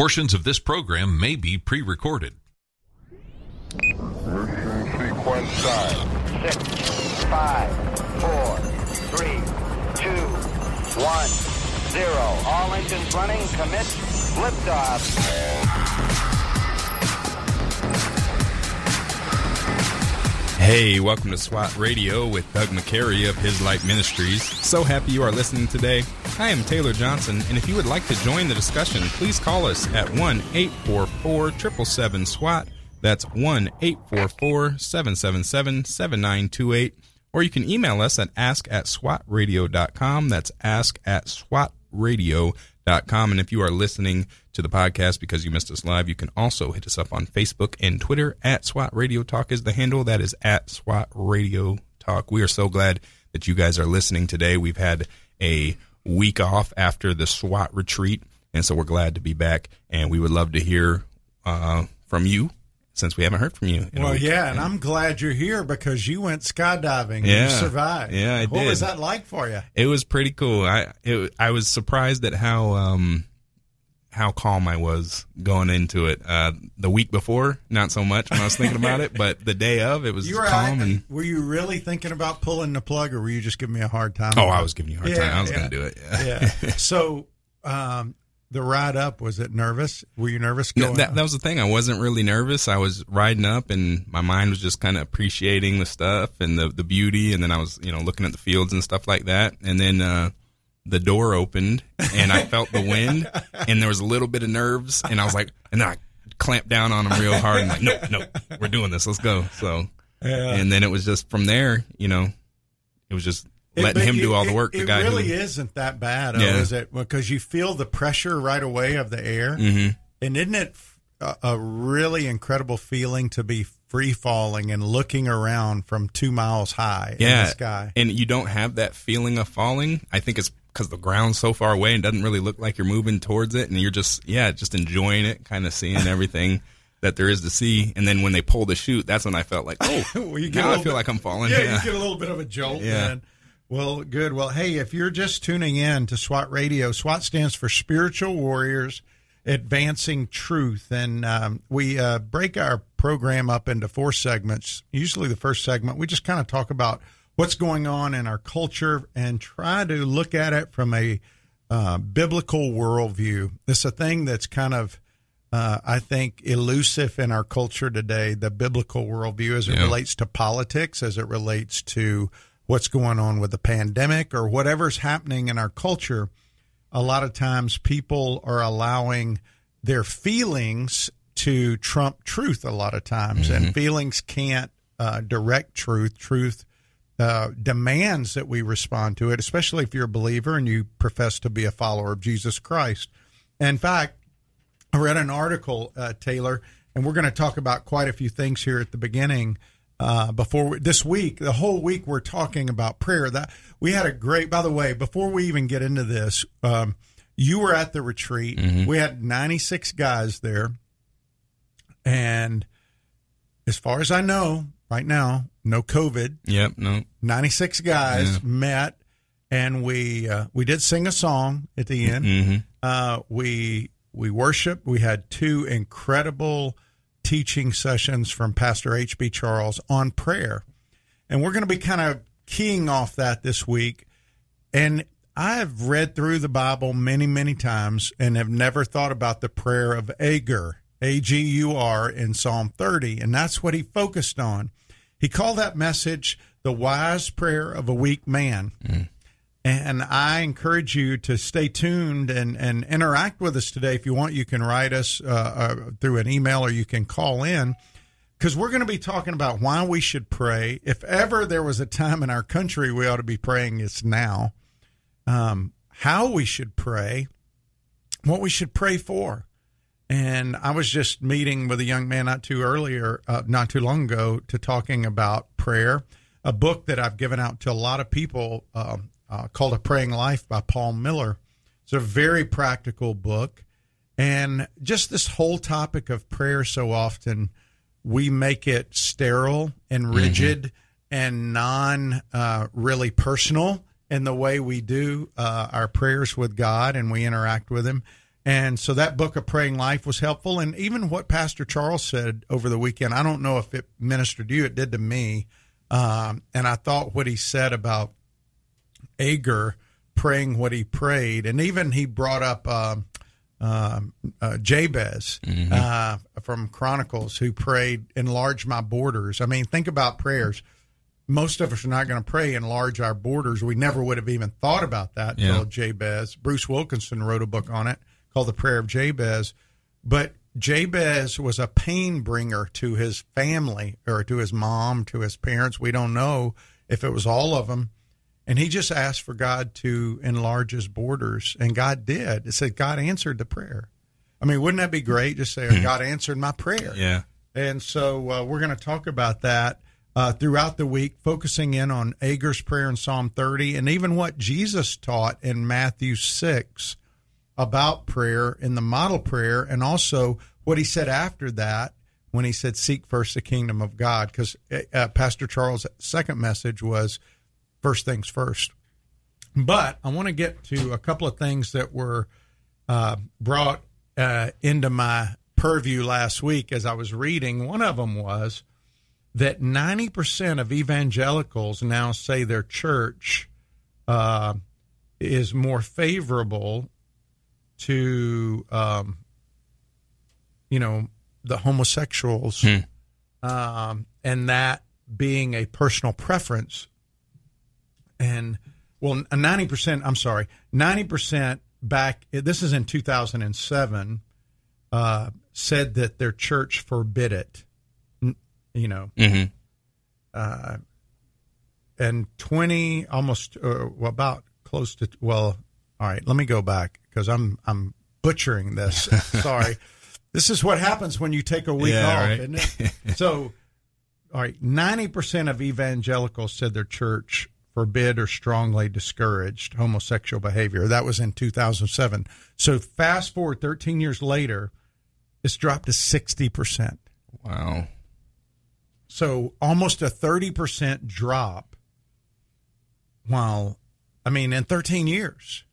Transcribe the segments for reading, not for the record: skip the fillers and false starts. Portions of this program may be pre-recorded. Ignition sequence time. 6, 5, 4, 3, 2, 1, 0. All engines running. Commit. Liftoff. Hey, welcome to SWAT Radio with Doug McCary of His Light Ministries. So happy you are listening today. I am Taylor Johnson, and if you would like to join the discussion, please call us at 1-844-777-SWAT. That's 1-844-777-7928. Or you can email us at ask@swatradio.com. That's ask@swatradio.com. And if you are listening to the podcast because you missed us live, you can also hit us up on Facebook and Twitter. @SWAT Radio Talk is the handle. That is @SWAT Radio Talk. We are so glad that you guys are listening today. We've had a week off after the SWAT retreat, and so we're glad to be back. And we would love to hear from you, since we haven't heard from you in a week. Yeah, and I'm glad you're here because you went skydiving. Yeah, and you survived. Yeah, I did. What was that like for you? It was pretty cool. I was surprised at how calm I was going into it. The week before, not so much when I was thinking about it, but the day of, it was calm. Were you really thinking about pulling the plug, or were you just giving me a hard time? Oh, I was giving you a hard time. I was going to do it. Yeah. So, the ride up, was it nervous? Were you nervous going? No, that was the thing. I wasn't really nervous. I was riding up, and my mind was just kind of appreciating the stuff and the beauty. And then I was, looking at the fields and stuff like that. And then the door opened, and I felt the wind, and there was a little bit of nerves. And I was like, and then I clamped down on them real hard. And like, no, we're doing this. Let's go. So, yeah. And then it was just from there, it was just letting him do all the work. It really isn't that bad, is it? Because you feel the pressure right away of the air. Mm-hmm. And isn't it a really incredible feeling to be free falling and looking around from 2 miles high in the sky? And you don't have that feeling of falling. I think it's because the ground's so far away and doesn't really look like you're moving towards it. And you're just enjoying it, kind of seeing everything that there is to see. And then when they pull the chute, that's when I felt like, like I'm falling. Yeah, you get a little bit of a jolt then. Well, good. Well, hey, if you're just tuning in to SWAT Radio, SWAT stands for Spiritual Warriors Advancing Truth. And we break our program up into 4 segments. Usually the first segment, we just kind of talk about what's going on in our culture and try to look at it from a biblical worldview. It's a thing that's kind of, I think, elusive in our culture today, the biblical worldview as it relates to politics, as it relates to what's going on with the pandemic or whatever's happening in our culture. A lot of times people are allowing their feelings to trump truth a lot of times, mm-hmm. and feelings can't direct truth. Truth demands that we respond to it, especially if you're a believer and you profess to be a follower of Jesus Christ. In fact, I read an article, Taylor, and we're going to talk about quite a few things here at the beginning. This week, the whole week, we're talking about prayer. That we had a great. By the way, before we even get into this, you were at the retreat. Mm-hmm. We had 96 guys there, and as far as I know, right now, no COVID. Yep, no. 96 guys met, and we did sing a song at the end. Mm-hmm. We worshiped. We had 2 incredible teaching sessions from Pastor H. B. Charles on prayer. And we're going to be kind of keying off that this week. And I have read through the Bible many, many times and have never thought about the prayer of Agur, A-G-U-R, in Psalm 30. And that's what he focused on. He called that message the wise prayer of a weak man. Mm. And I encourage you to stay tuned and interact with us today. If you want, you can write us through an email, or you can call in, because we're going to be talking about why we should pray. If ever there was a time in our country we ought to be praying, it's now. How we should pray, what we should pray for. And I was just meeting with a young man not too long ago, to talking about prayer, a book that I've given out to a lot of people, called A Praying Life by Paul Miller. It's a very practical book. And just this whole topic of prayer, so often we make it sterile and rigid, mm-hmm. and really personal in the way we do our prayers with God and we interact with him. And so that book, A Praying Life, was helpful. And even what Pastor Charles said over the weekend, I don't know if it ministered to you. It did to me. And I thought what he said about Agur praying what he prayed. And even he brought up Jabez from Chronicles, who prayed, enlarge my borders. I mean, think about prayers. Most of us are not going to pray, enlarge our borders. We never would have even thought about that until Jabez. Bruce Wilkinson wrote a book on it called The Prayer of Jabez. But Jabez was a pain bringer to his family, or to his mom, to his parents. We don't know if it was all of them. And he just asked for God to enlarge his borders, and God did. It said God answered the prayer. I mean, wouldn't that be great? Just say, oh, God answered my prayer. Yeah. And so we're going to talk about that throughout the week, focusing in on Agur's prayer in Psalm 30, and even what Jesus taught in Matthew 6 about prayer in the model prayer, and also what he said after that when he said, seek first the kingdom of God, because Pastor Charles' second message was, first things first. But I want to get to a couple of things that were brought into my purview last week as I was reading. One of them was that 90% of evangelicals now say their church is more favorable to, the homosexuals and that being a personal preference. And, 90% back, this is in 2007, said that their church forbid it, and let me go back because I'm butchering this. Sorry. This is what happens when you take a week off, isn't it? So, all right, 90% of evangelicals said their church forbid or strongly discouraged homosexual behavior. That was in 2007. So fast forward 13 years later, it's dropped to 60%. Wow. So almost a 30% drop. Wow. I mean, in 13 years.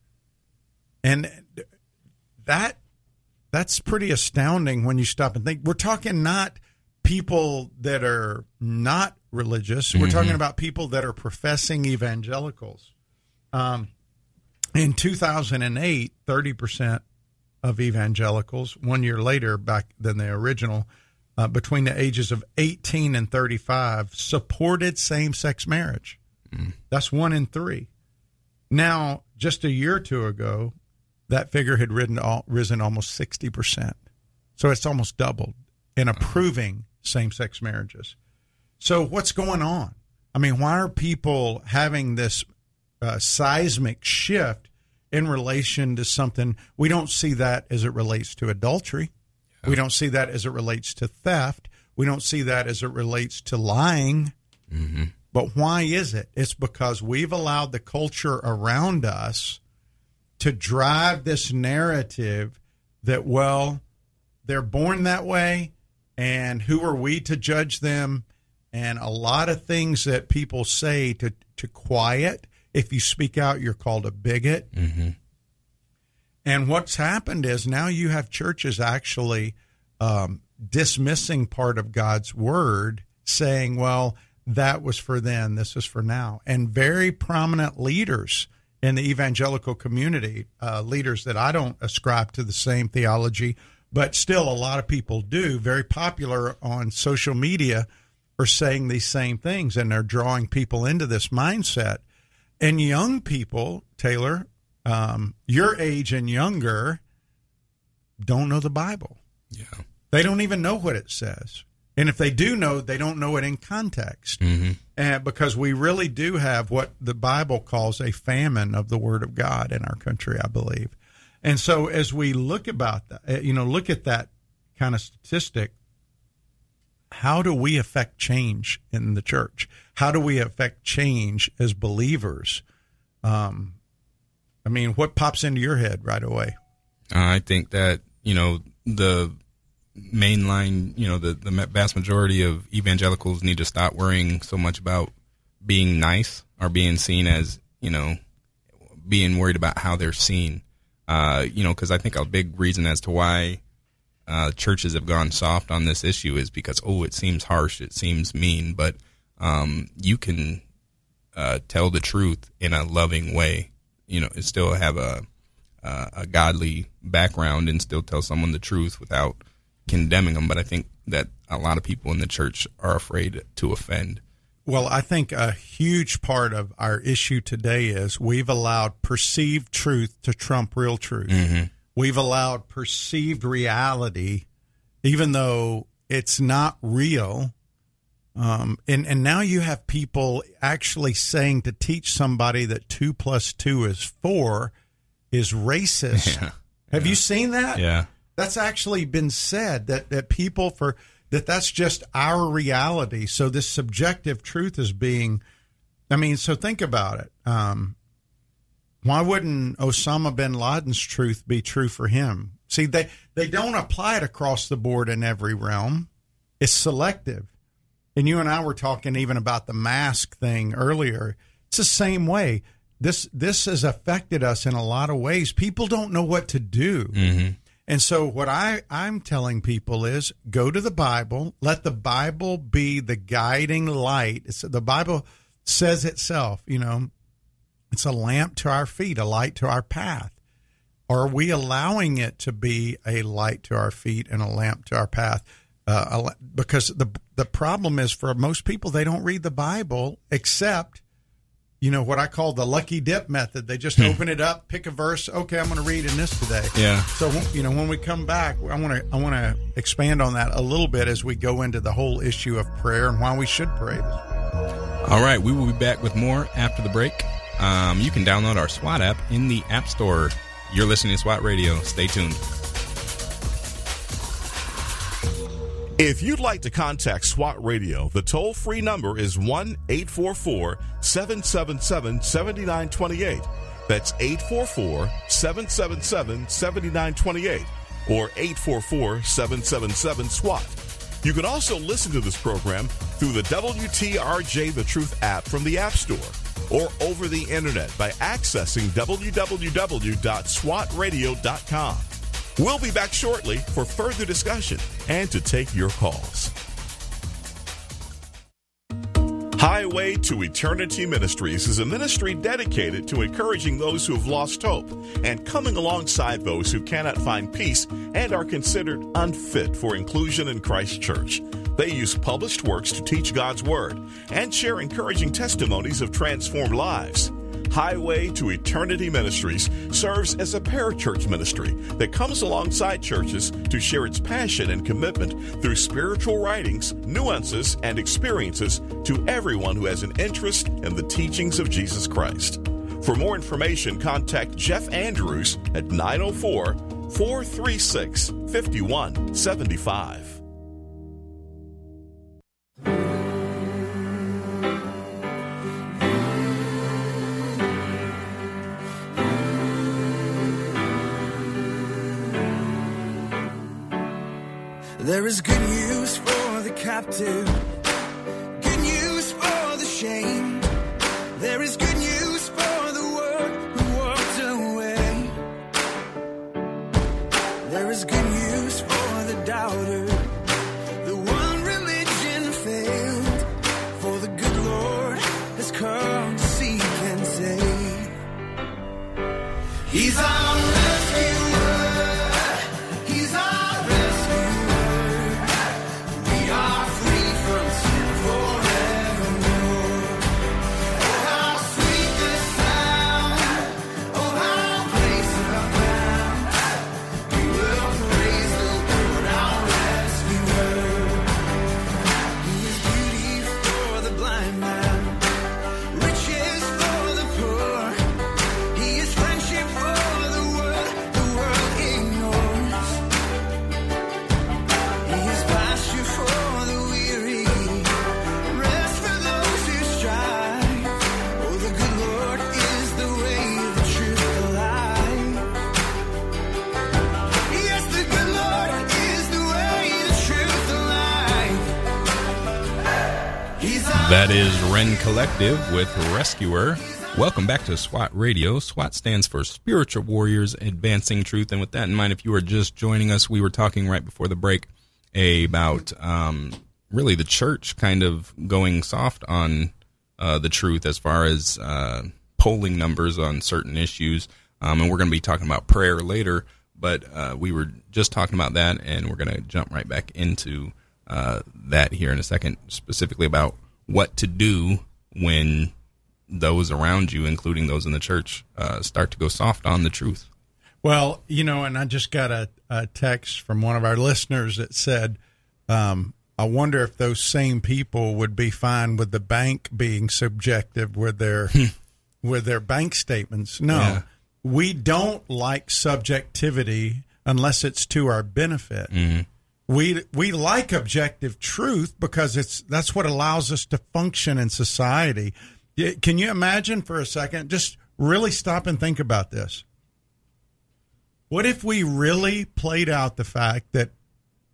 And that's pretty astounding when you stop and think. We're talking not people that are not religious. We're talking about people that are professing evangelicals. In 2008, 30% of evangelicals, 1 year later back than the original, between the ages of 18 and 35, supported same-sex marriage. That's 1 in 3. Now, just a year or two ago, that figure had risen almost 60%. So it's almost doubled in approving same-sex marriages. So what's going on? I mean, why are people having this seismic shift in relation to something? We don't see that as it relates to adultery. Yeah. We don't see that as it relates to theft. We don't see that as it relates to lying. Mm-hmm. But why is it? It's because we've allowed the culture around us to drive this narrative that, well, they're born that way, and who are we to judge them? And a lot of things that people say to quiet, if you speak out, you're called a bigot. Mm-hmm. And what's happened is now you have churches actually dismissing part of God's word, saying, well, that was for then, this is for now. And very prominent leaders in the evangelical community, leaders that I don't ascribe to the same theology, but still a lot of people do, very popular on social media, are saying these same things, and they're drawing people into this mindset. And young people, Taylor, your age and younger, don't know the Bible. Yeah. They don't even know what it says. And if they do know, they don't know it in context. Mm-hmm. Because we really do have what the Bible calls a famine of the Word of God in our country, I believe. And so as we look at that kind of statistic, how do we affect change in the church? How do we affect change as believers? What pops into your head right away? I think that, the mainline, the vast majority of evangelicals need to stop worrying so much about being nice or being seen as, being worried about how they're seen. because I think a big reason as to why churches have gone soft on this issue is because, it seems harsh, it seems mean, but you can tell the truth in a loving way, and still have a godly background and still tell someone the truth without condemning them. But I think that a lot of people in the church are afraid to offend. Well, I think a huge part of our issue today is we've allowed perceived truth to trump real truth. Mm-hmm. We've allowed perceived reality, even though it's not real. And now you have people actually saying to teach somebody that 2 + 2 is 4 is racist. Yeah. Have you seen that? Yeah. That's actually been said, that people that's just our reality. So this subjective truth is being, so think about it. Why wouldn't Osama bin Laden's truth be true for him? See, they don't apply it across the board in every realm. It's selective. And you and I were talking even about the mask thing earlier. It's the same way. This has affected us in a lot of ways. People don't know what to do. Mm-hmm. And so what I'm telling people is go to the Bible, let the Bible be the guiding light. The Bible says itself, it's a lamp to our feet, a light to our path. Are we allowing it to be a light to our feet and a lamp to our path? Because the problem is for most people, they don't read the Bible except, what I call the lucky dip method. They just open it up, pick a verse. Okay, I'm going to read in this today. Yeah. So, when we come back, I want to expand on that a little bit as we go into the whole issue of prayer and why we should pray this week. All right. We will be back with more after the break. You can download our SWAT app in the App Store. You're listening to SWAT Radio. Stay tuned. If you'd like to contact SWAT Radio, the toll-free number is 1-844-777-7928. That's 844-777-7928 or 844-777-SWAT. You can also listen to this program through the WTRJ The Truth app from the App Store or over the Internet by accessing www.swatradio.com. We'll be back shortly for further discussion and to take your calls. Highway to Eternity Ministries is a ministry dedicated to encouraging those who have lost hope and coming alongside those who cannot find peace and are considered unfit for inclusion in Christ's church. They use published works to teach God's Word and share encouraging testimonies of transformed lives. Highway to Eternity Ministries serves as a parachurch ministry that comes alongside churches to share its passion and commitment through spiritual writings, nuances, and experiences to everyone who has an interest in the teachings of Jesus Christ. For more information, contact Jeff Andrews at 904-436-5175. There is good news for the captive, good news for the shame. There is good news for the one who walked away. There is good news for the doubter, the one religion failed. For the good Lord has come to seek and save. He's our rescuer. That is Wren Collective with Rescuer. Welcome back to SWAT Radio. SWAT stands for Spiritual Warriors Advancing Truth. And with that in mind, if you are just joining us, we were talking right before the break about really the church kind of going soft on the truth as far as polling numbers on certain issues. And we're going to be talking about prayer later, but we were just talking about that, and we're going to jump right back into that here in a second, specifically about what to do when those around you, including those in the church, start to go soft on the truth. Well, you know, and I just got a text from one of our listeners that said, I wonder if those same people would be fine with the bank being subjective with their bank statements. No, yeah. We don't like subjectivity unless it's to our benefit. Mm-hmm. We like objective truth because that's what allows us to function in society. Can you imagine for a second? Just really stop and think about this. What if we really played out the fact that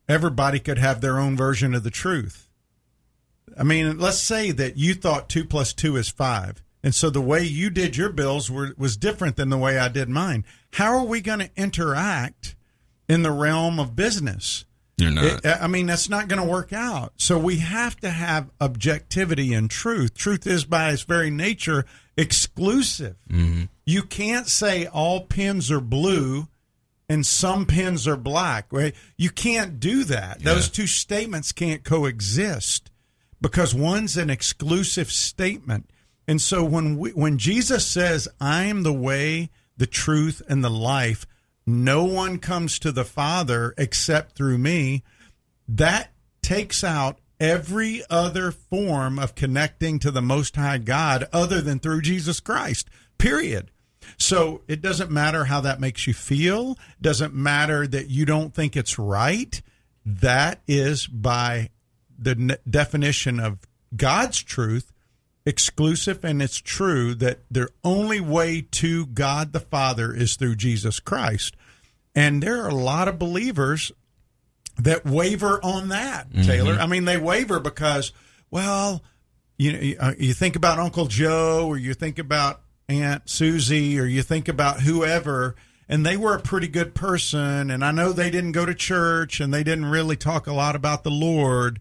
everybody could have their own version of the truth? I mean, let's say that you thought 2 + 2 is 5. And so the way you did your bills was different than the way I did mine. How are we going to interact in the realm of business? You're not. I mean, that's not going to work out. So we have to have objectivity and truth. Truth is, by its very nature, exclusive. Mm-hmm. You can't say all pens are blue and some pens are black. Right? You can't do that. Yeah. Those two statements can't coexist because one's an exclusive statement. And so when Jesus says, "I am the way, the truth, and the life," no one comes to the Father except through me. That takes out every other form of connecting to the Most High God other than through Jesus Christ, period. So it doesn't matter how that makes you feel. Doesn't matter that you don't think it's right. That is, by the definition of God's truth, exclusive, and it's true that their only way to God the Father is through Jesus Christ. And there are a lot of believers that waver on that, Taylor. Mm-hmm. I mean, they waver because, well, you think about Uncle Joe, or you think about Aunt Susie, or you think about whoever, and they were a pretty good person, and I know they didn't go to church, and they didn't really talk a lot about the Lord.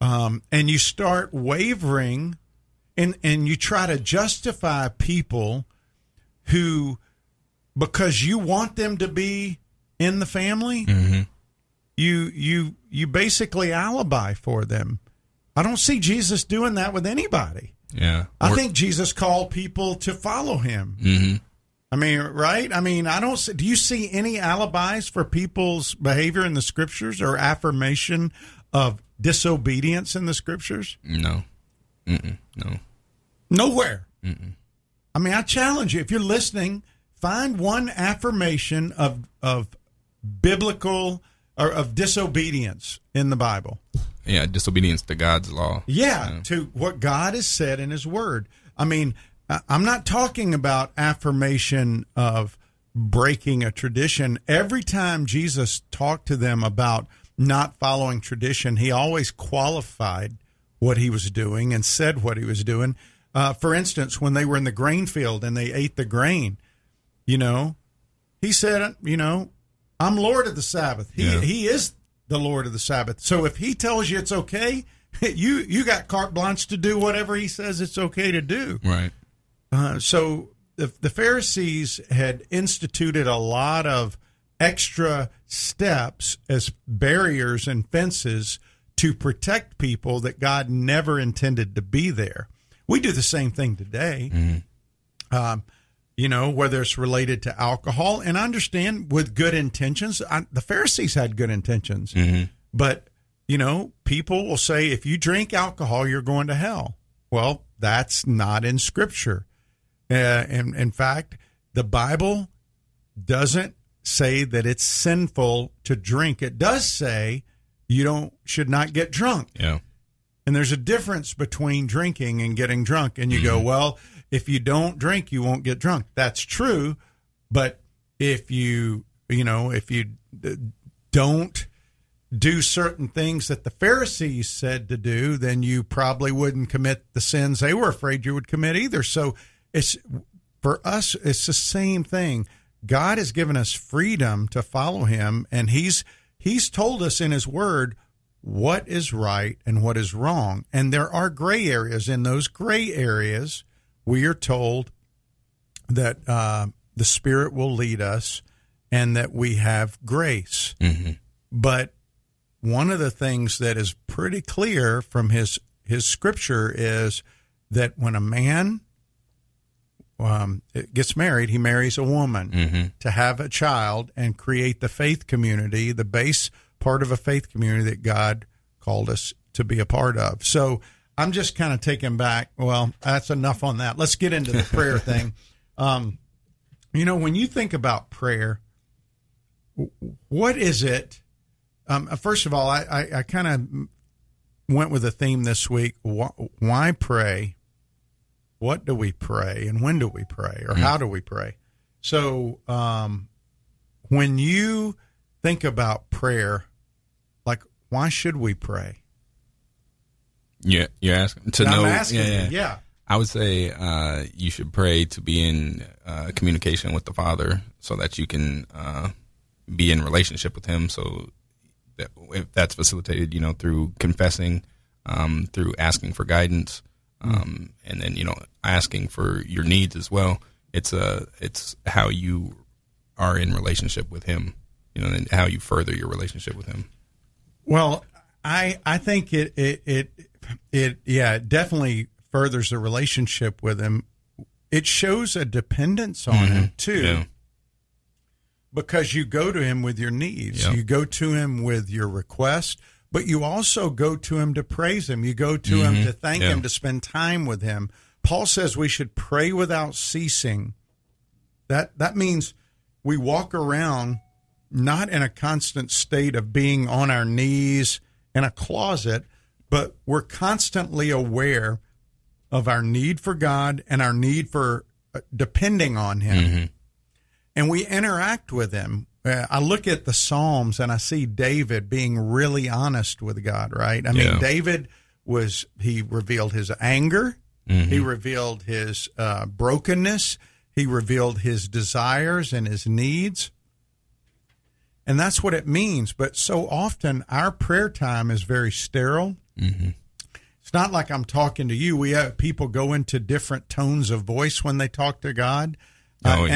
And you start wavering. And you try to justify people who, because you want them to be in the family, mm-hmm. you basically alibi for them. I don't see Jesus doing that with anybody. Yeah, I think Jesus called people to follow him. Mm-hmm. I mean, right? I mean, I don't see. Do you see any alibis for people's behavior in the scriptures or affirmation of disobedience in the scriptures? No. Mm-mm, no. Nowhere. Mm-mm. I mean, I challenge you, if you're listening, find one affirmation of biblical or of disobedience in the Bible. Yeah, disobedience to God's law. Yeah, yeah. To what God has said in his word. I mean, I'm not talking about affirmation of breaking a tradition. Every time Jesus talked to them about not following tradition, he always qualified what he was doing and said what he was doing. For instance, when they were in the grain field and they ate the grain, he said, I'm Lord of the Sabbath. He is the Lord of the Sabbath. So if he tells you it's okay, you got carte blanche to do whatever he says it's okay to do. Right. So the Pharisees had instituted a lot of extra steps as barriers and fences to protect people that God never intended to be there. We do the same thing today, mm-hmm. Whether it's related to alcohol. And I understand with good intentions, the Pharisees had good intentions. Mm-hmm. But, people will say, if you drink alcohol, you're going to hell. Well, that's not in Scripture. And in fact, the Bible doesn't say that it's sinful to drink. It does say you should not get drunk. Yeah. And there's a difference between drinking and getting drunk. And you mm-hmm. go, well, if you don't drink, you won't get drunk. That's true. But if you don't do certain things that the Pharisees said to do, then you probably wouldn't commit the sins they were afraid you would commit either. So For us, it's the same thing. God has given us freedom to follow him, and he's told us in his word what is right and what is wrong. And there are gray areas. In those gray areas, we are told that the Spirit will lead us and that we have grace. Mm-hmm. But one of the things that is pretty clear from his scripture is that when a man gets married, he marries a woman mm-hmm. to have a child and create the faith community, the base part of a faith community that God called us to be a part of. So I'm just kind of taken back. Well, that's enough on that. Let's get into the prayer thing. You know, when you think about prayer, what is it? First of all, I kind of went with a theme this week. Why pray? What do we pray, and when do we pray, or how do we pray? So when you think about prayer, like, why should we pray? Yeah, you're asking to know. I'm asking you. I would say you should pray to be in communication with the Father so that you can be in relationship with him. So that, if that's facilitated, you know, through confessing, through asking for guidance, and then, you know, asking for your needs as well. It's how you are in relationship with him, you know, and how you further your relationship with him. Well, I think it definitely furthers the relationship with him. It shows a dependence on mm-hmm. him too, because you go to him with your needs, you go to him with your request. But you also go to him to praise him. You go to mm-hmm. him to thank him, to spend time with him. Paul says we should pray without ceasing. That means we walk around not in a constant state of being on our knees in a closet, but we're constantly aware of our need for God and our need for depending on him. Mm-hmm. And we interact with him. I look at the Psalms and I see David being really honest with God, right? I mean, David he revealed his anger. Mm-hmm. He revealed his brokenness. He revealed his desires and his needs. And that's what it means. But so often our prayer time is very sterile. Mm-hmm. It's not like I'm talking to you. We have people go into different tones of voice when they talk to God. I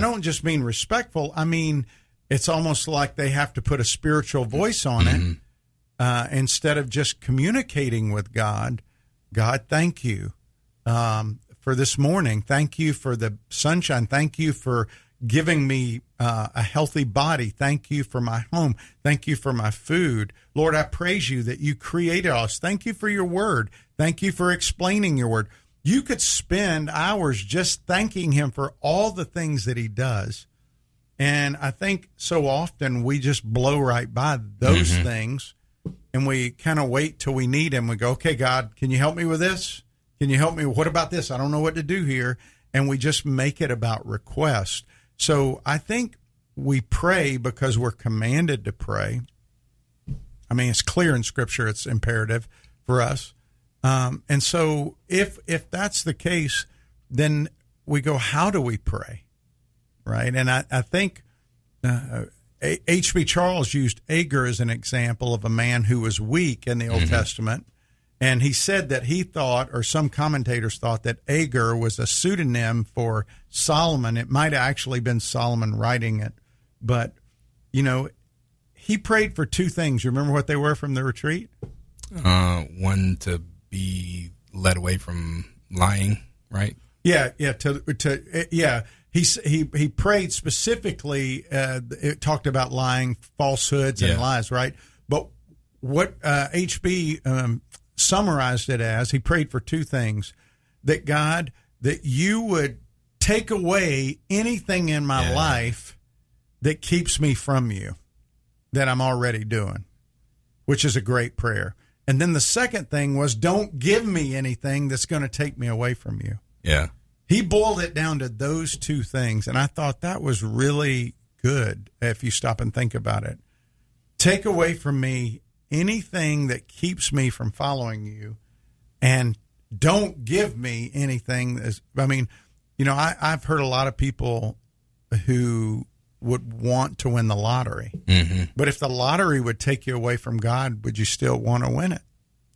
don't just mean respectful. I mean, it's almost like they have to put a spiritual voice on mm-hmm. it instead of just communicating with God. God, thank you for this morning. Thank you for the sunshine. Thank you for giving me a healthy body. Thank you for my home. Thank you for my food. Lord, I praise you that you created us. Thank you for your word. Thank you for explaining your word. You could spend hours just thanking him for all the things that he does. And I think so often we just blow right by those mm-hmm. things, and we kind of wait till we need him. We go, okay, God, can you help me with this? Can you help me? What about this? I don't know what to do here. And we just make it about request. So I think we pray because we're commanded to pray. I mean, it's clear in Scripture. It's imperative for us. And so if that's the case, then we go, how do we pray, right? And I think H. B. Charles used Agur as an example of a man who was weak in the Old mm-hmm. Testament, and he said that he thought, or some commentators thought, that Agur was a pseudonym for Solomon. It might have actually been Solomon writing it, but, you know, he prayed for two things. You remember what they were from the retreat? One to be led away from lying, right? He prayed specifically. It talked about lying, falsehoods, and lies, right? But what HB summarized it as, he prayed for two things: that God, that you would take away anything in my life that keeps me from you, that I'm already doing, which is a great prayer. And then the second thing was, don't give me anything that's going to take me away from you. Yeah. He boiled it down to those two things, and I thought that was really good if you stop and think about it. Take away from me anything that keeps me from following you, and don't give me anything. You know, I've heard a lot of people who would want to win the lottery. Mm-hmm. But if the lottery would take you away from God, would you still want to win it?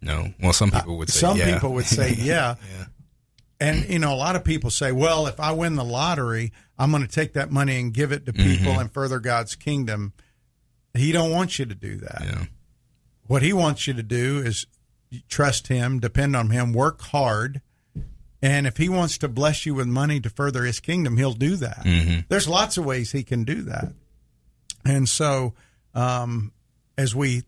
No. Well, some people would say yeah. Some people would say yeah. Yeah. And, you know, a lot of people say, well, if I win the lottery, I'm going to take that money and give it to people mm-hmm. and further God's kingdom. He don't want you to do that. Yeah. What he wants you to do is trust him, depend on him, work hard. And if he wants to bless you with money to further his kingdom, he'll do that. Mm-hmm. There's lots of ways he can do that. And so as we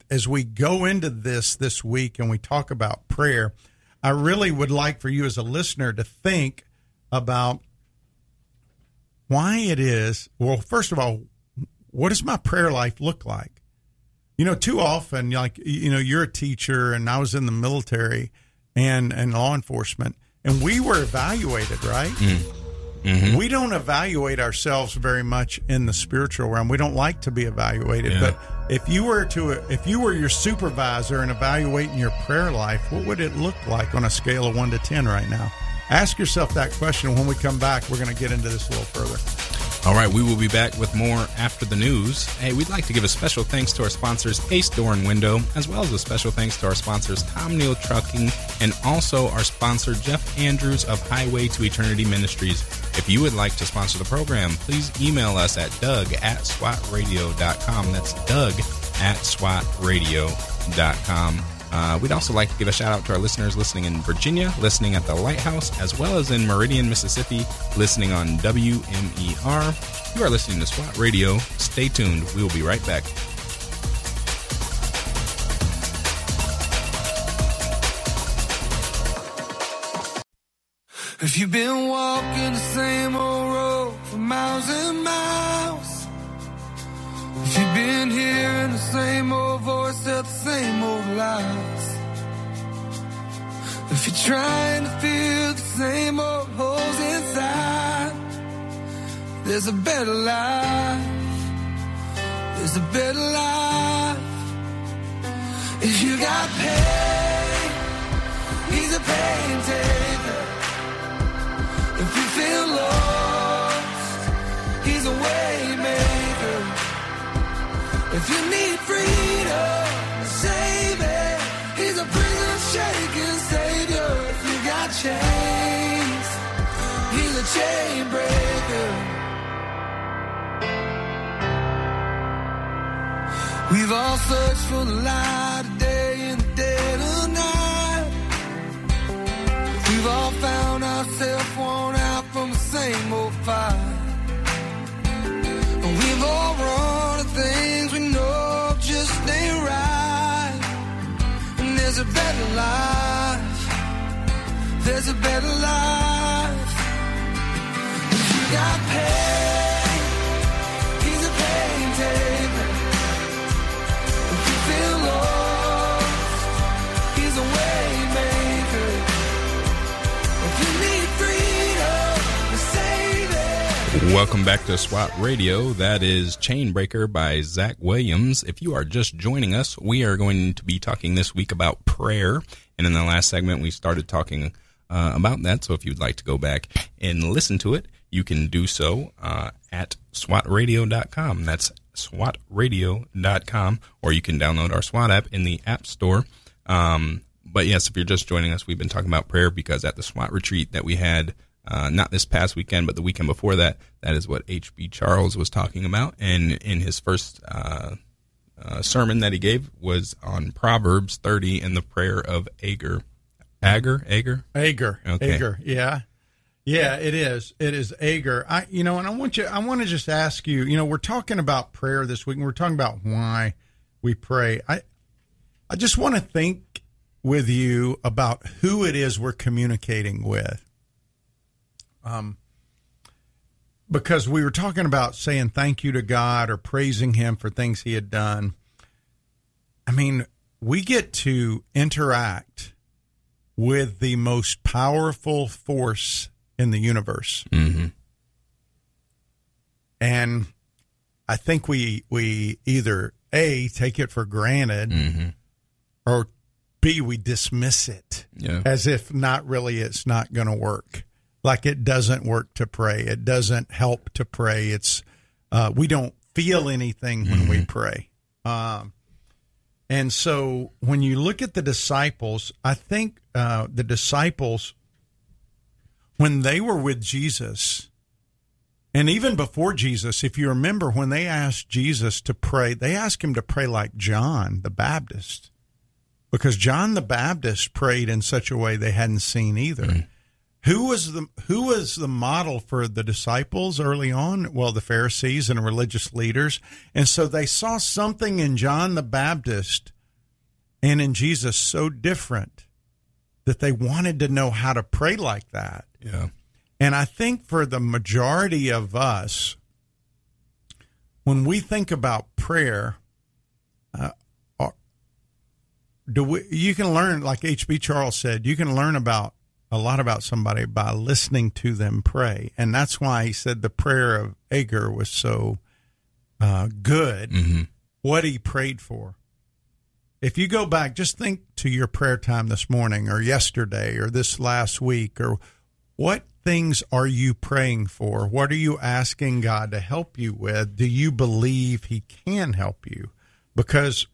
go into this week and we talk about prayer, I really would like for you as a listener to think about why it is. Well, first of all, what does my prayer life look like? You know, too often, like, you know, you're a teacher and I was in the military and law enforcement, and we were evaluated, right? Mm-hmm. We don't evaluate ourselves very much in the spiritual realm. We don't like to be evaluated. Yeah. But if you were your supervisor and evaluating your prayer life, what would it look like on a scale of 1 to 10 right now? Ask yourself that question. When we come back, we're going to get into this a little further. All right, we will be back with more after the news. Hey, we'd like to give a special thanks to our sponsors, Ace Door and Window, as well as a special thanks to our sponsors, Tom Nehl Trucking, and also our sponsor, Jeff Andrews of Highway to Eternity Ministries. If you would like to sponsor the program, please email us at doug@swatradio.com. That's doug@swatradio.com. We'd also like to give a shout-out to our listeners listening in Virginia, listening at the Lighthouse, as well as in Meridian, Mississippi, listening on WMER. You are listening to SWAT Radio. Stay tuned. We will be right back. If you've been walking the same old road for miles and miles, if you've been hearing the same old voice at the same old lies, if you're trying to fill the same old holes inside, there's a better life. There's a better life. If you got pain, he's a pain taker. If you feel lost, he's a way maker. If you need freedom, save it. He's a prison shaking savior. If you got chains, he's a chain breaker. We've all searched for the light of day in the dead of night. We've all found ourselves worn out from the same old fire. And we've all run to things we know just ain't right. And there's a better life. There's a better life. If you got pain, he's a pain taker. If you feel lost, he's a way maker. If you need freedom, save it. Welcome back to SWAT Radio. That is Chainbreaker by Zach Williams. If you are just joining us, we are going to be talking this week about prayer. And in the last segment, we started talking about that. So if you'd like to go back and listen to it, you can do so at swatradio.com. That's swatradio.com. Or you can download our SWAT app in the App Store. But yes, if you're just joining us, we've been talking about prayer because at the SWAT retreat that we had, not this past weekend, but the weekend before that, that is what H. B. Charles was talking about. And in his first sermon that he gave was on Proverbs 30 and the prayer of Agur. Agur. Okay. Agur. Yeah. Yeah, it is. It is Agur. I want to just ask you, you know, we're talking about prayer this week and we're talking about why we pray. I just want to think with you about who it is we're communicating with. Because we were talking about saying thank you to God or praising him for things he had done. I mean, we get to interact with the most powerful force in the universe. Mm-hmm. And I think we either A, take it for granted, mm-hmm. or B, we dismiss it as if not really it's not going to work. like it doesn't work to pray. It doesn't help to pray. It's we don't feel anything when we pray. And so when you look at the disciples, I think the disciples, when they were with Jesus, and even before Jesus, if you remember, when they asked Jesus to pray, they asked him to pray like John the Baptist, because John the Baptist prayed in such a way they hadn't seen either. Who was the model for the disciples early on? Well, the Pharisees and religious leaders. And so they saw something in John the Baptist and in Jesus so different that they wanted to know how to pray like that. Yeah. And I think for the majority of us, when we think about prayer, you can learn, like H. B. Charles said, you can learn about a lot about somebody by listening to them pray. And that's why he said the prayer of Agur was so good, what he prayed for. If you go back, just think to your prayer time this morning or yesterday or this last week, or what things are you praying for? What are you asking God to help you with? Do you believe he can help you? Because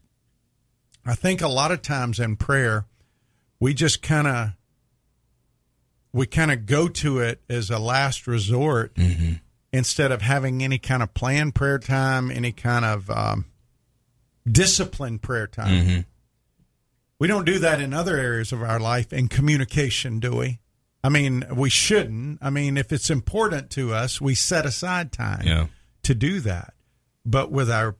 I think a lot of times in prayer, we just kind of go to it as a last resort instead of having any kind of planned prayer time, any kind of disciplined prayer time. We don't do that in other areas of our life in communication, do we? I mean, we shouldn't. I mean, if it's important to us, we set aside time to do that. But with our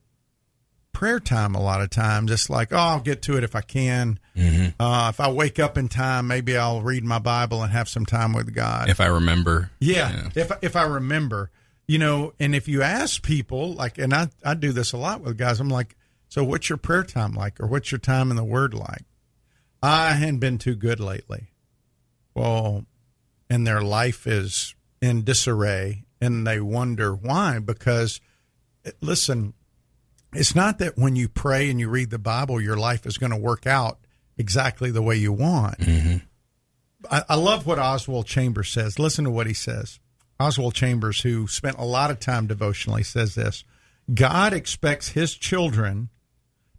prayer time, a lot of times it's like, I'll get to it if I can. If I wake up in time, maybe I'll read my Bible and have some time with God. If I remember. If I remember, and if you ask people, like, and I do this a lot with guys, I'm like, so what's your prayer time like, or what's your time in the Word like? I hadn't been too good lately. Well, and their life is in disarray, and they wonder why, because, listen, it's not that when you pray and you read the Bible, your life is going to work out exactly the way you want. I love what Oswald Chambers says. Listen to what he says. Oswald Chambers, who spent a lot of time devotionally, says this: God expects his children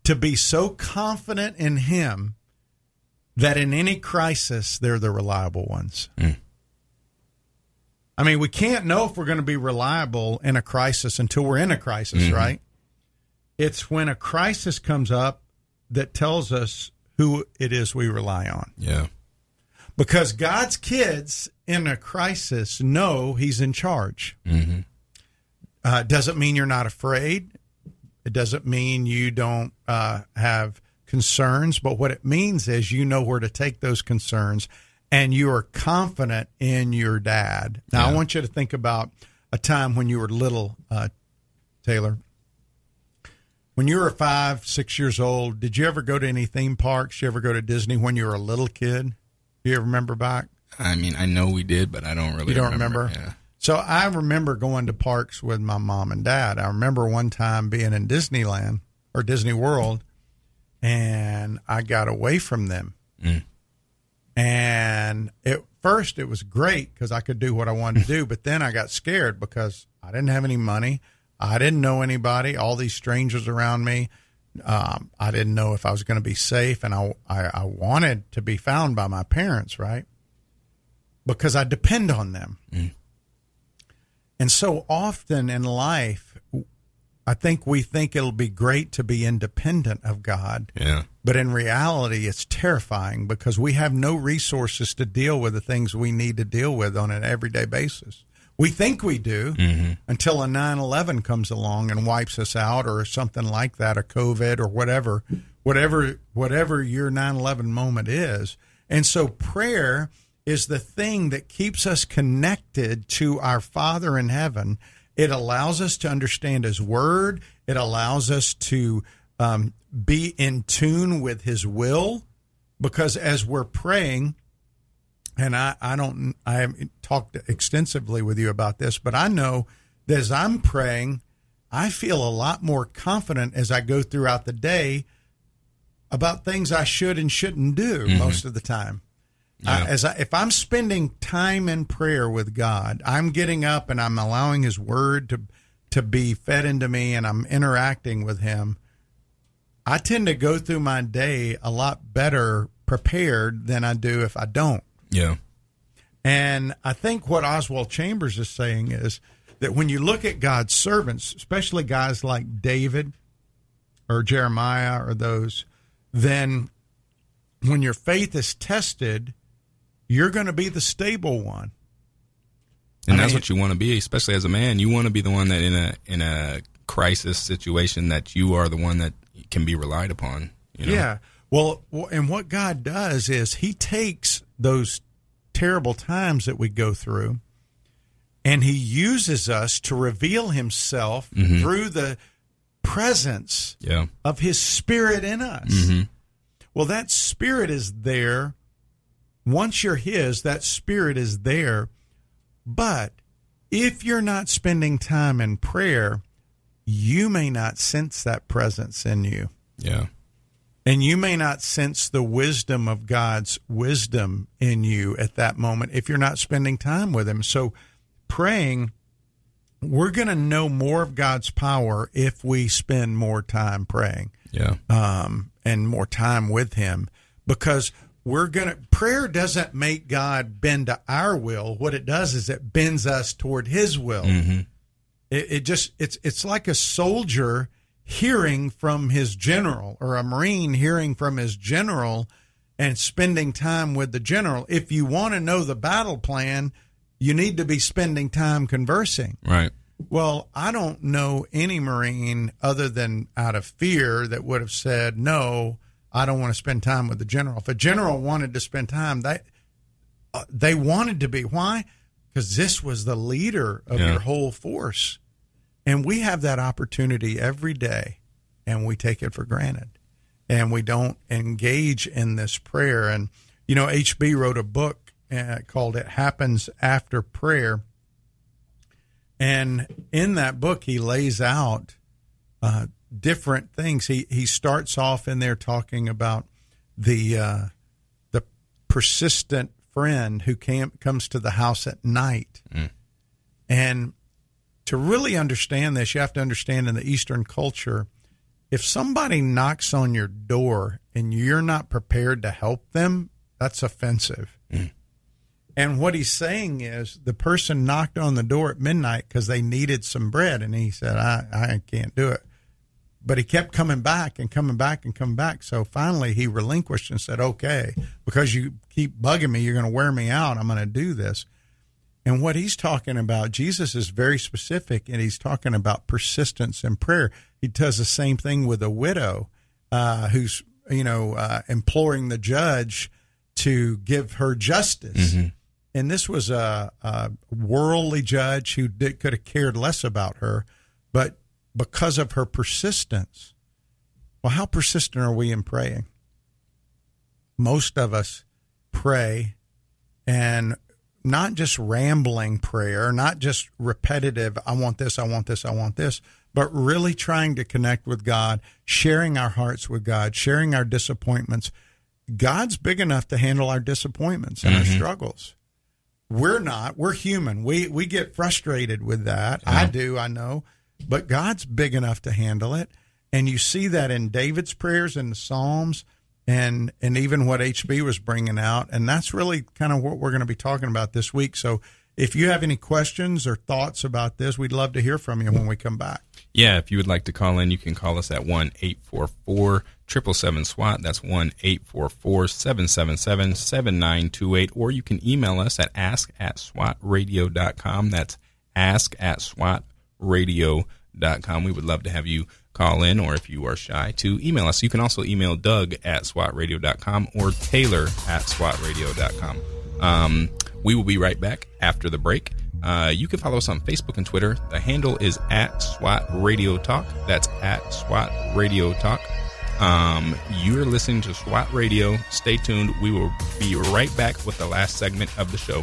to be so confident in him that in any crisis, they're the reliable ones. I mean, we can't know if we're going to be reliable in a crisis until we're in a crisis, right? It's when a crisis comes up that tells us who it is we rely on. Yeah. Because God's kids in a crisis know he's in charge. It doesn't mean you're not afraid. It doesn't mean you don't have concerns. But what it means is you know where to take those concerns, and you are confident in your dad. Now, I want you to think about a time when you were little, Taylor. When you were 5, 6 years old, did you ever go to any theme parks? Did you ever go to Disney when you were a little kid? Do you ever remember back? I mean, I know we did, but I don't really remember. You don't remember? Yeah. So I remember going to parks with my mom and dad. I remember one time being in Disneyland or Disney World, and I got away from them. And at first it was great because I could do what I wanted to do, but then I got scared because I didn't have any money. I didn't know anybody, all these strangers around me. I didn't know if I was going to be safe, and I wanted to be found by my parents, right? Because I depend on them. And so often in life, I think we think it'll be great to be independent of God. Yeah. But in reality, it's terrifying because we have no resources to deal with the things we need to deal with on an everyday basis. We think we do until a 9/11 comes along and wipes us out, or something like that, a COVID or whatever your 9/11 moment is. And so prayer is the thing that keeps us connected to our Father in heaven. It allows us to understand his word. It allows us to be in tune with his will, because as we're praying, and I haven't talked extensively with you about this, but I know that as I'm praying, I feel a lot more confident as I go throughout the day about things I should and shouldn't do most of the time. Yeah. If I'm spending time in prayer with God, I'm getting up and I'm allowing His Word to be fed into me, and I'm interacting with Him. I tend to go through my day a lot better prepared than I do if I don't. Yeah. And I think what Oswald Chambers is saying is that when you look at God's servants, especially guys like David or Jeremiah or those, then when your faith is tested, you're going to be the stable one. And that's what you want to be, especially as a man. You want to be the one that in a crisis situation that you are the one that can be relied upon. You know? Yeah. Well, and what God does is He takes those terrible times that we go through, and He uses us to reveal Himself mm-hmm. through the presence yeah. of His Spirit in us. Mm-hmm. Well, that Spirit is there. Once you're His, that Spirit is there. But if you're not spending time in prayer, you may not sense that presence in you. Yeah. And you may not sense the wisdom of God's wisdom in you at that moment if you're not spending time with Him. So praying, we're going to know more of God's power if we spend more time praying. Yeah. And more time with Him, because prayer doesn't make God bend to our will. What it does is it bends us toward His will. Mm-hmm. It's like a soldier hearing from his general, or a Marine hearing from his general and spending time with the general. If you want to know the battle plan, you need to be spending time conversing. Right. Well, I don't know any Marine other than out of fear that would have said, no, I don't want to spend time with the general. If a general wanted to spend time, they wanted to be. Why? Because this was the leader of yeah. your whole force. And we have that opportunity every day, and we take it for granted, and we don't engage in this prayer. And, you know, H.B. wrote a book called It Happens After Prayer, and in that book he lays out different things. He starts off in there talking about the persistent friend who comes to the house at night. Mm. And to really understand this, you have to understand in the Eastern culture, if somebody knocks on your door and you're not prepared to help them, that's offensive. Mm. And what he's saying is the person knocked on the door at midnight because they needed some bread, and he said, I can't do it. But he kept coming back and coming back and coming back. So finally he relinquished and said, okay, because you keep bugging me, you're going to wear me out. I'm going to do this. And what he's talking about, Jesus is very specific, and he's talking about persistence in prayer. He does the same thing with a widow who's, imploring the judge to give her justice. Mm-hmm. And this was a worldly judge who could have cared less about her, but because of her persistence. Well, how persistent are we in praying? Most of us pray, and not just rambling prayer, not just repetitive, I want this, I want this, I want this, but really trying to connect with God, sharing our hearts with God, sharing our disappointments. God's big enough to handle our disappointments and mm-hmm. our struggles. We're not. We're human. We get frustrated with that. Yeah. I do, I know. But God's big enough to handle it. And you see that in David's prayers and the Psalms. And even what HB was bringing out, and that's really kind of what we're going to be talking about this week. So if you have any questions or thoughts about this, we'd love to hear from you when we come back. Yeah, if you would like to call in, you can call us at 1-844-777-SWAT. That's 1-844-777-7928. Or you can email us at ask@swatradio.com. That's ask@swatradio.com. We would love to have you call in, or if you are shy, to email us. You can also email Doug@swatradio.com or Taylor@swatradio.com. We will be right back after the break. You can follow us on Facebook and Twitter. The handle is @SwatRadioTalk. That's @SwatRadioTalk. You're listening to SWAT Radio. Stay tuned. We will be right back with the last segment of the show.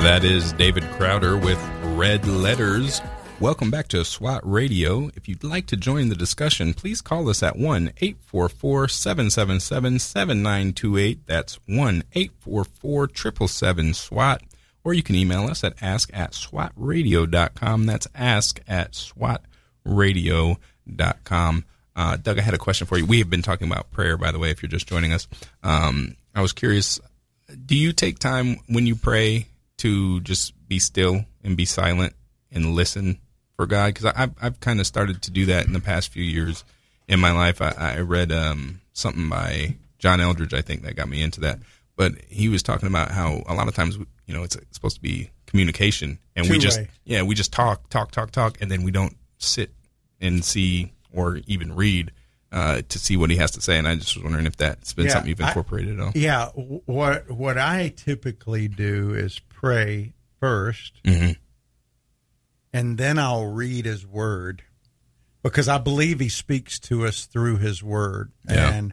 That is David Crowder with Red Letters. Welcome back to SWAT Radio. If you'd like to join the discussion, please call us at 1-844-777-7928. That's 1-844-777-SWAT. Or you can email us at ask@swatradio.com. That's ask@swatradio.com. Doug, I had a question for you. We have been talking about prayer, by the way, if you're just joining us. I was curious, do you take time when you pray to just be still and be silent and listen for God? Because I've kind of started to do that in the past few years in my life. I read something by John Eldredge, I think, that got me into that. But he was talking about how a lot of times, you know, it's supposed to be communication, and we just talk, and then we don't sit and see or even read to see what he has to say. And I just was wondering if that's been something you've incorporated at all. Yeah, what I typically do is pray first, mm-hmm. and then I'll read his word, because I believe he speaks to us through his word. Yeah. And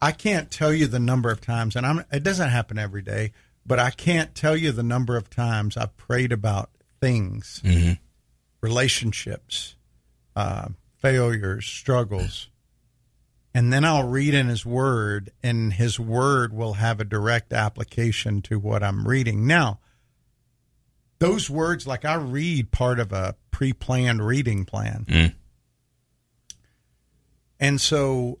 I can't tell you the number of times, and it doesn't happen every day, but I can't tell you the number of times I've prayed about things, mm-hmm. relationships, failures, struggles. And then I'll read in his word, and his word will have a direct application to what I'm reading. Now, those words, like I read part of a pre-planned reading plan. Mm. And so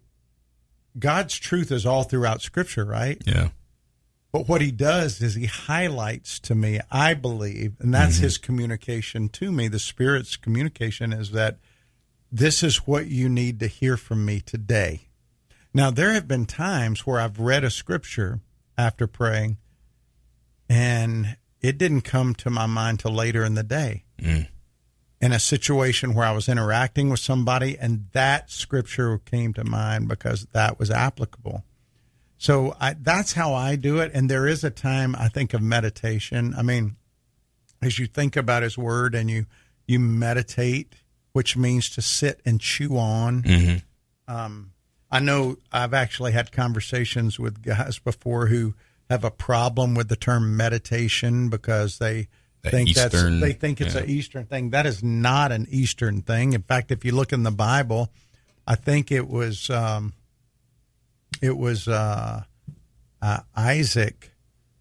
God's truth is all throughout Scripture, right? Yeah. But what he does is he highlights to me, I believe, and that's mm-hmm. his communication to me. The Spirit's communication is that this is what you need to hear from me today. Now, there have been times where I've read a scripture after praying, and it didn't come to my mind till later in the day. Mm. In a situation where I was interacting with somebody, and that scripture came to mind because that was applicable. So that's how I do it, and there is a time, I think, of meditation. I mean, as you think about his word and you meditate, which means to sit and chew on. Mm-hmm. I know I've actually had conversations with guys before who have a problem with the term meditation because they think it's an Eastern thing. That is not an Eastern thing. In fact, if you look in the Bible, I think it was Isaac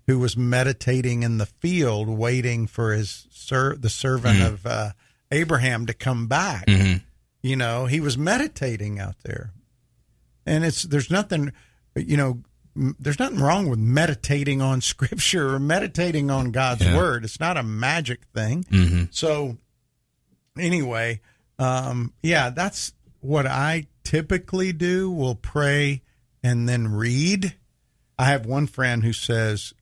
who was meditating in the field, waiting for the servant mm-hmm. of Abraham to come back. Mm-hmm. You know, he was meditating out there, and there's nothing wrong with meditating on Scripture or meditating on God's Word. It's not a magic thing. Mm-hmm. So, anyway, that's what I typically do. We'll pray and then read. I have one friend who says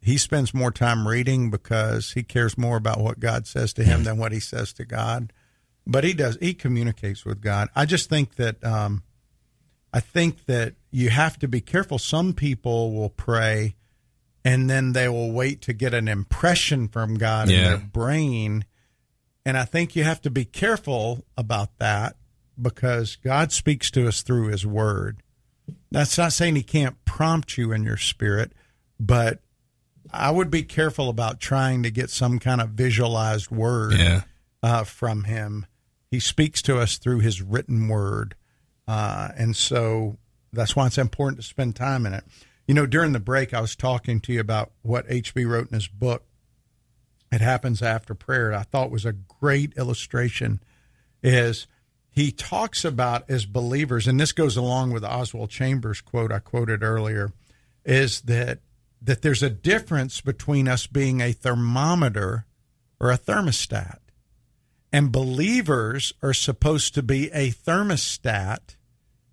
he spends more time reading because he cares more about what God says to him than what he says to God. But he does. He communicates with God. I just think that you have to be careful. Some people will pray, and then they will wait to get an impression from God in their brain. And I think you have to be careful about that because God speaks to us through His Word. That's not saying He can't prompt you in your spirit, but I would be careful about trying to get some kind of visualized word from Him. He speaks to us through His written Word, and so that's why it's important to spend time in it. You know, during the break, I was talking to you about what H.B. wrote in his book, It Happens After Prayer. I thought was a great illustration is he talks about as believers, and this goes along with the Oswald Chambers quote I quoted earlier, is that there's a difference between us being a thermometer or a thermostat. And believers are supposed to be a thermostat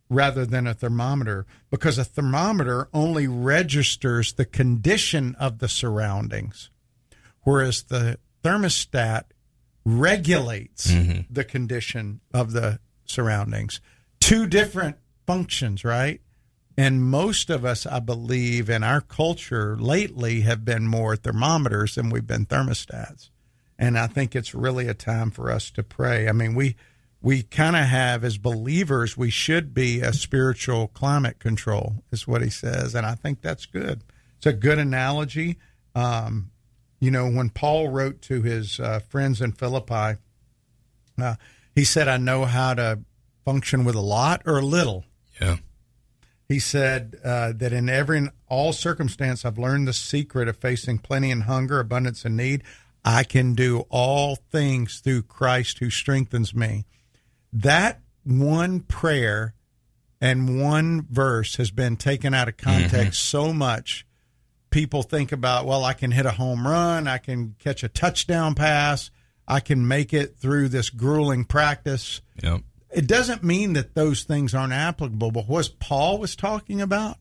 rather than a thermometer, because a thermometer only registers the condition of the surroundings, whereas the thermostat regulates mm-hmm. the condition of the surroundings. Two different functions, right? And most of us, I believe, in our culture lately have been more thermometers than we've been thermostats. And I think it's really a time for us to pray. I mean, we kind of have, as believers, we should be a spiritual climate control, is what he says. And I think that's good. It's a good analogy. You know, when Paul wrote to his friends in Philippi, he said, I know how to function with a lot or a little. Yeah. He said that in all circumstance, I've learned the secret of facing plenty and hunger, abundance and need. I can do all things through Christ who strengthens me. That one prayer and one verse has been taken out of context mm-hmm. so much. People think about, well, I can hit a home run, I can catch a touchdown pass, I can make it through this grueling practice. Yep. It doesn't mean that those things aren't applicable, but what Paul was talking about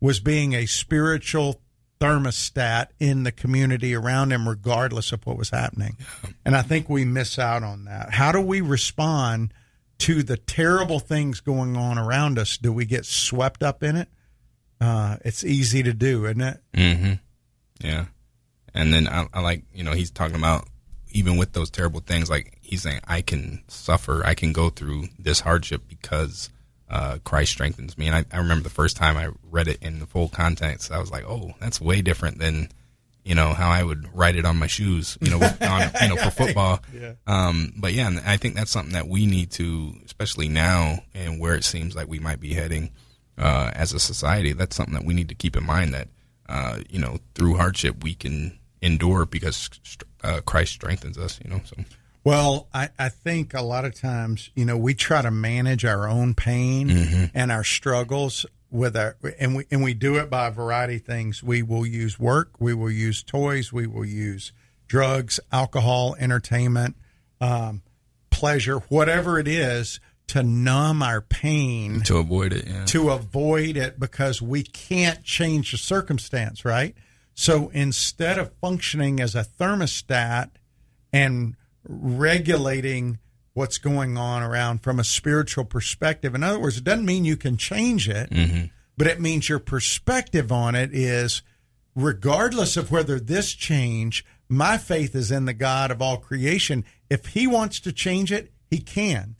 was being a spiritual thermostat in the community around him, regardless of what was happening. Yeah. And I think we miss out on that. How do we respond to the terrible things going on around us? Do we get swept up in it? It's easy to do, isn't it? Mm-hmm. Yeah. And then I like, you know, he's talking about even with those terrible things, like he's saying, I can suffer, I can go through this hardship because Christ strengthens me. And I remember the first time I read it in the full context, I was like, oh, that's way different than, you know, how I would write it on my shoes, you know, for football. Yeah. But yeah, and I think that's something that we need to, especially now and where it seems like we might be heading, as a society, that's something that we need to keep in mind that, you know, through hardship we can endure because Christ strengthens us, you know. So. Well, I think a lot of times, you know, we try to manage our own pain mm-hmm. and our struggles with and we do it by a variety of things. We will use work, we will use toys, we will use drugs, alcohol, entertainment, pleasure, whatever it is, to numb our pain, to avoid it because we can't change the circumstance, right? So instead of functioning as a thermostat and regulating what's going on around from a spiritual perspective, in other words, it doesn't mean you can change it, mm-hmm. but it means your perspective on it is regardless of whether this change, my faith is in the God of all creation. If He wants to change it, He can.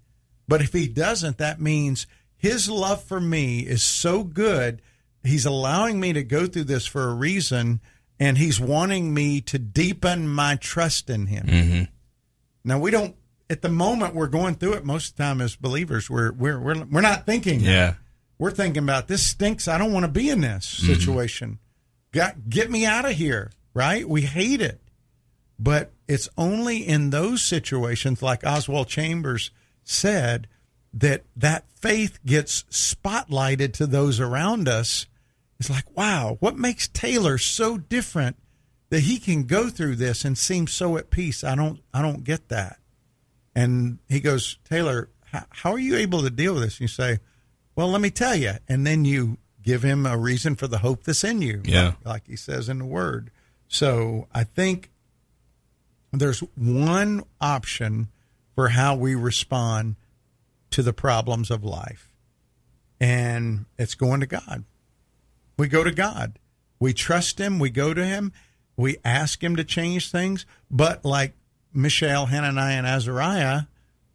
But if He doesn't, that means His love for me is so good. He's allowing me to go through this for a reason, and he's wanting me to deepen my trust in him. Mm-hmm. Now, we don't, at the moment we're going through it, most of the time as believers, we're not thinking. Yeah. We're thinking about, this stinks. I don't want to be in this situation. Mm-hmm. Get me out of here, right? We hate it. But it's only in those situations, like Oswald Chambers said, that faith gets spotlighted to those around us. It's like, wow, what makes Taylor so different that he can go through this and seem so at peace? I don't get that. And he goes, Taylor, how are you able to deal with this? And you say, well, let me tell you. And then you give him a reason for the hope that's in you, yeah, like he says in the Word. So I think there's one option for how we respond to the problems of life, and it's going to God. We go to God. We trust him. We go to him. We ask him to change things. But like Mishael, Hananiah, and Azariah,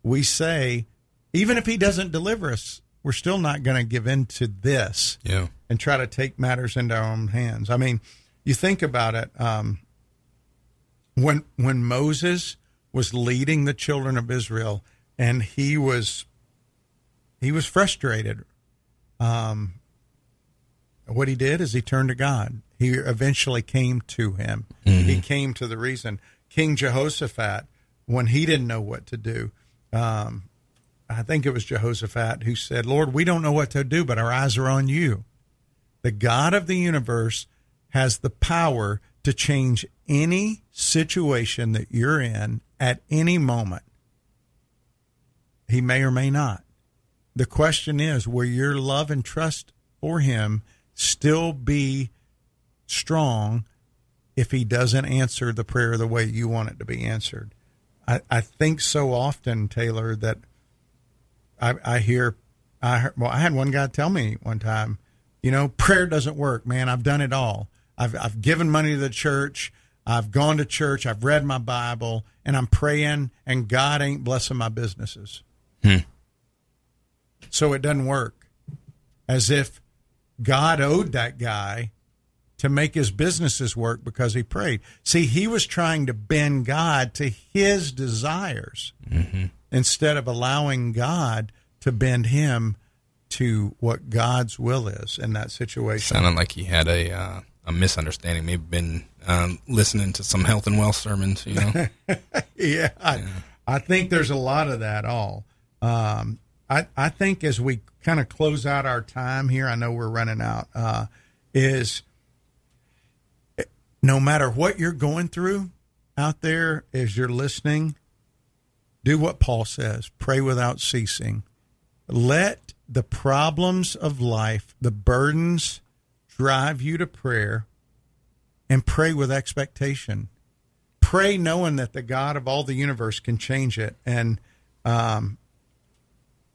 we say, even if he doesn't deliver us, we're still not going to give in to this, yeah, and try to take matters into our own hands. I mean, you think about it. When Moses was leading the children of Israel, and he was frustrated. What he did is he turned to God. He eventually came to him. Mm-hmm. He came to the reason. King Jehoshaphat, when he didn't know what to do, I think it was Jehoshaphat who said, Lord, we don't know what to do, but our eyes are on you. The God of the universe has the power to change any situation that you're in at any moment. He may or may not. The question is, will your love and trust for him still be strong if he doesn't answer the prayer the way you want it to be answered? I think so often, Taylor, that I had one guy tell me one time, you know, prayer doesn't work, man. I've done it all. I've given money to the church. I've gone to church. I've read my Bible, and I'm praying, and God ain't blessing my businesses. So it doesn't work. As if God owed that guy to make his businesses work because he prayed. See, he was trying to bend God to his desires, mm-hmm, instead of allowing God to bend him to what God's will is in that situation. Sounded like he had a misunderstanding. Maybe been listening to some health and wealth sermons, you know? Yeah. I think there's a lot of that all. I think as we kind of close out our time here, I know we're running out, is no matter what you're going through out there as you're listening, do what Paul says, pray without ceasing. Let the problems of life, the burdens, drive you to prayer, and pray with expectation. Pray knowing that the God of all the universe can change it, and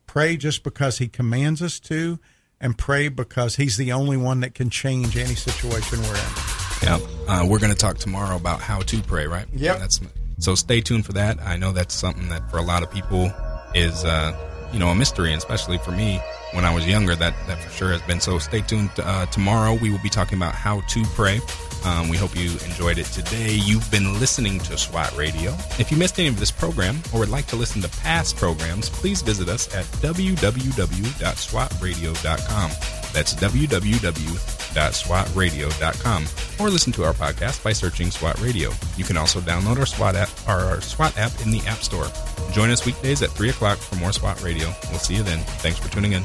pray just because he commands us to, and pray because he's the only one that can change any situation we're in. Yeah, we're going to talk tomorrow about how to pray, right? Yep. So stay tuned for that. I know that's something that for a lot of people is, a mystery, and especially for me when I was younger, that for sure has been. So stay tuned. Tomorrow we will be talking about how to pray. We hope you enjoyed it today. You've been listening to SWAT Radio. If you missed any of this program or would like to listen to past programs, please visit us at www.swatradio.com. That's www.swatradio.com. Or listen to our podcast by searching SWAT Radio. You can also download our SWAT app in the App Store. Join us weekdays at 3 o'clock for more SWAT Radio. We'll see you then. Thanks for tuning in.